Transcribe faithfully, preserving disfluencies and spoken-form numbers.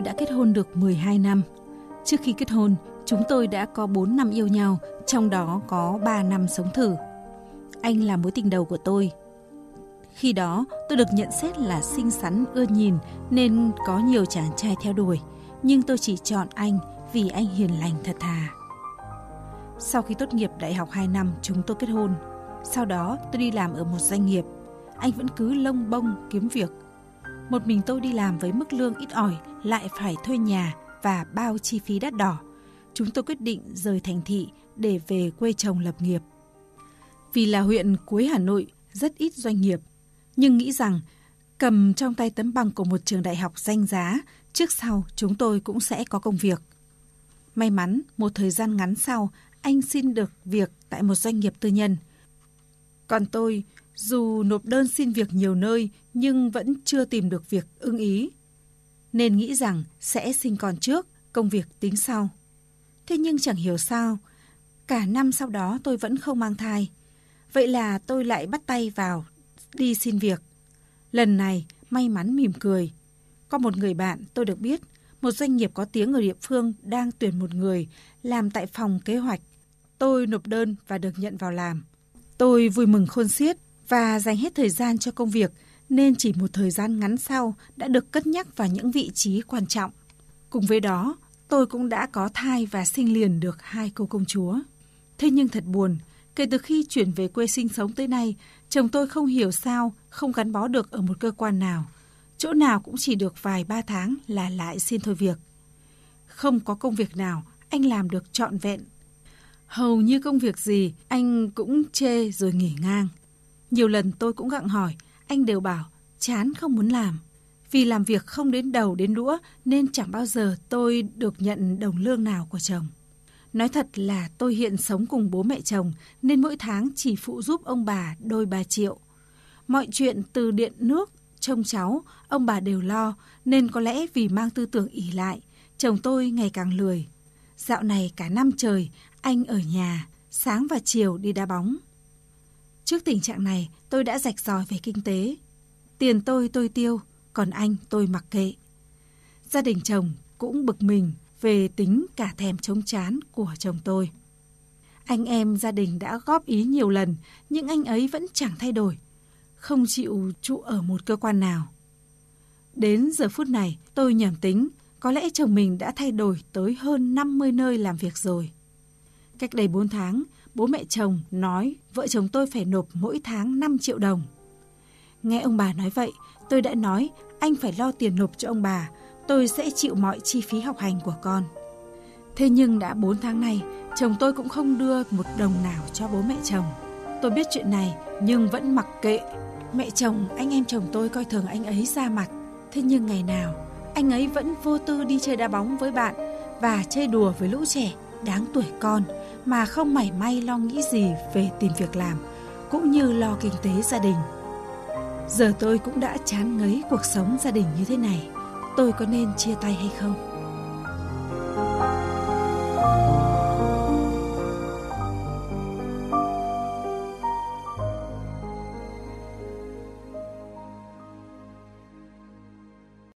tôi đã kết hôn được mười hai năm. Trước khi kết hôn, chúng tôi đã có bốn năm yêu nhau, trong đó có ba năm sống thử. Anh là mối tình đầu của tôi. Khi đó, tôi được nhận xét là xinh xắn, ưa nhìn nên có nhiều chàng trai theo đuổi. Nhưng tôi chỉ chọn anh vì anh hiền lành thật thà. Sau khi tốt nghiệp đại học hai năm, chúng tôi kết hôn. Sau đó, tôi đi làm ở một doanh nghiệp. Anh vẫn cứ lông bông kiếm việc. Một mình tôi đi làm với mức lương ít ỏi, lại phải thuê nhà và bao chi phí đắt đỏ. Chúng tôi quyết định rời thành thị để về quê chồng lập nghiệp. Vì là huyện cuối Hà Nội, rất ít doanh nghiệp. Nhưng nghĩ rằng cầm trong tay tấm bằng của một trường đại học danh giá, trước sau chúng tôi cũng sẽ có công việc. May mắn, một thời gian ngắn sau, anh xin được việc tại một doanh nghiệp tư nhân. Còn tôi, dù nộp đơn xin việc nhiều nơi nhưng vẫn chưa tìm được việc ưng ý, nên nghĩ rằng sẽ sinh con trước, công việc tính sau. Thế nhưng chẳng hiểu sao, cả năm sau đó tôi vẫn không mang thai. Vậy là tôi lại bắt tay vào đi xin việc. Lần này may mắn mỉm cười. Có một người bạn tôi được biết, một doanh nghiệp có tiếng ở địa phương đang tuyển một người làm tại phòng kế hoạch. Tôi nộp đơn và được nhận vào làm. Tôi vui mừng khôn xiết và dành hết thời gian cho công việc, nên chỉ một thời gian ngắn sau đã được cất nhắc vào những vị trí quan trọng. Cùng với đó, tôi cũng đã có thai và sinh liền được hai cô công chúa. Thế nhưng thật buồn, kể từ khi chuyển về quê sinh sống tới nay, chồng tôi không hiểu sao không gắn bó được ở một cơ quan nào. Chỗ nào cũng chỉ được vài ba tháng là lại xin thôi việc. Không có công việc nào anh làm được trọn vẹn. Hầu như công việc gì anh cũng chê rồi nghỉ ngang. Nhiều lần tôi cũng gặng hỏi, anh đều bảo chán không muốn làm. Vì làm việc không đến đầu đến đũa nên chẳng bao giờ tôi được nhận đồng lương nào của chồng. Nói thật là tôi hiện sống cùng bố mẹ chồng nên mỗi tháng chỉ phụ giúp ông bà đôi ba triệu. Mọi chuyện từ điện nước, trông cháu, ông bà đều lo, nên có lẽ vì mang tư tưởng ỷ lại, chồng tôi ngày càng lười. Dạo này cả năm trời, anh ở nhà, sáng và chiều đi đá bóng. Trước tình trạng này, tôi đã rạch ròi về kinh tế. Tiền tôi tôi tiêu, còn anh tôi mặc kệ. Gia đình chồng cũng bực mình về tính cả thèm chống chán của chồng tôi. Anh em gia đình đã góp ý nhiều lần, nhưng anh ấy vẫn chẳng thay đổi, không chịu trụ ở một cơ quan nào. Đến giờ phút này, tôi nhẩm tính, có lẽ chồng mình đã thay đổi tới hơn năm mươi nơi làm việc rồi. Cách đây bốn tháng, bố mẹ chồng nói vợ chồng tôi phải nộp mỗi tháng năm triệu đồng. Nghe ông bà nói vậy, tôi đã nói anh phải lo tiền nộp cho ông bà, tôi sẽ chịu mọi chi phí học hành của con. Thế nhưng đã bốn tháng nay, chồng tôi cũng không đưa một đồng nào cho bố mẹ chồng. Tôi biết chuyện này nhưng vẫn mặc kệ. Mẹ chồng, anh em chồng tôi coi thường anh ấy ra mặt. Thế nhưng ngày nào, anh ấy vẫn vô tư đi chơi đá bóng với bạn và chơi đùa với lũ trẻ đáng tuổi con mà không mảy may lo nghĩ gì về tìm việc làm, cũng như lo kinh tế gia đình. Giờ tôi cũng đã chán ngấy cuộc sống gia đình như thế này. Tôi có nên chia tay hay không?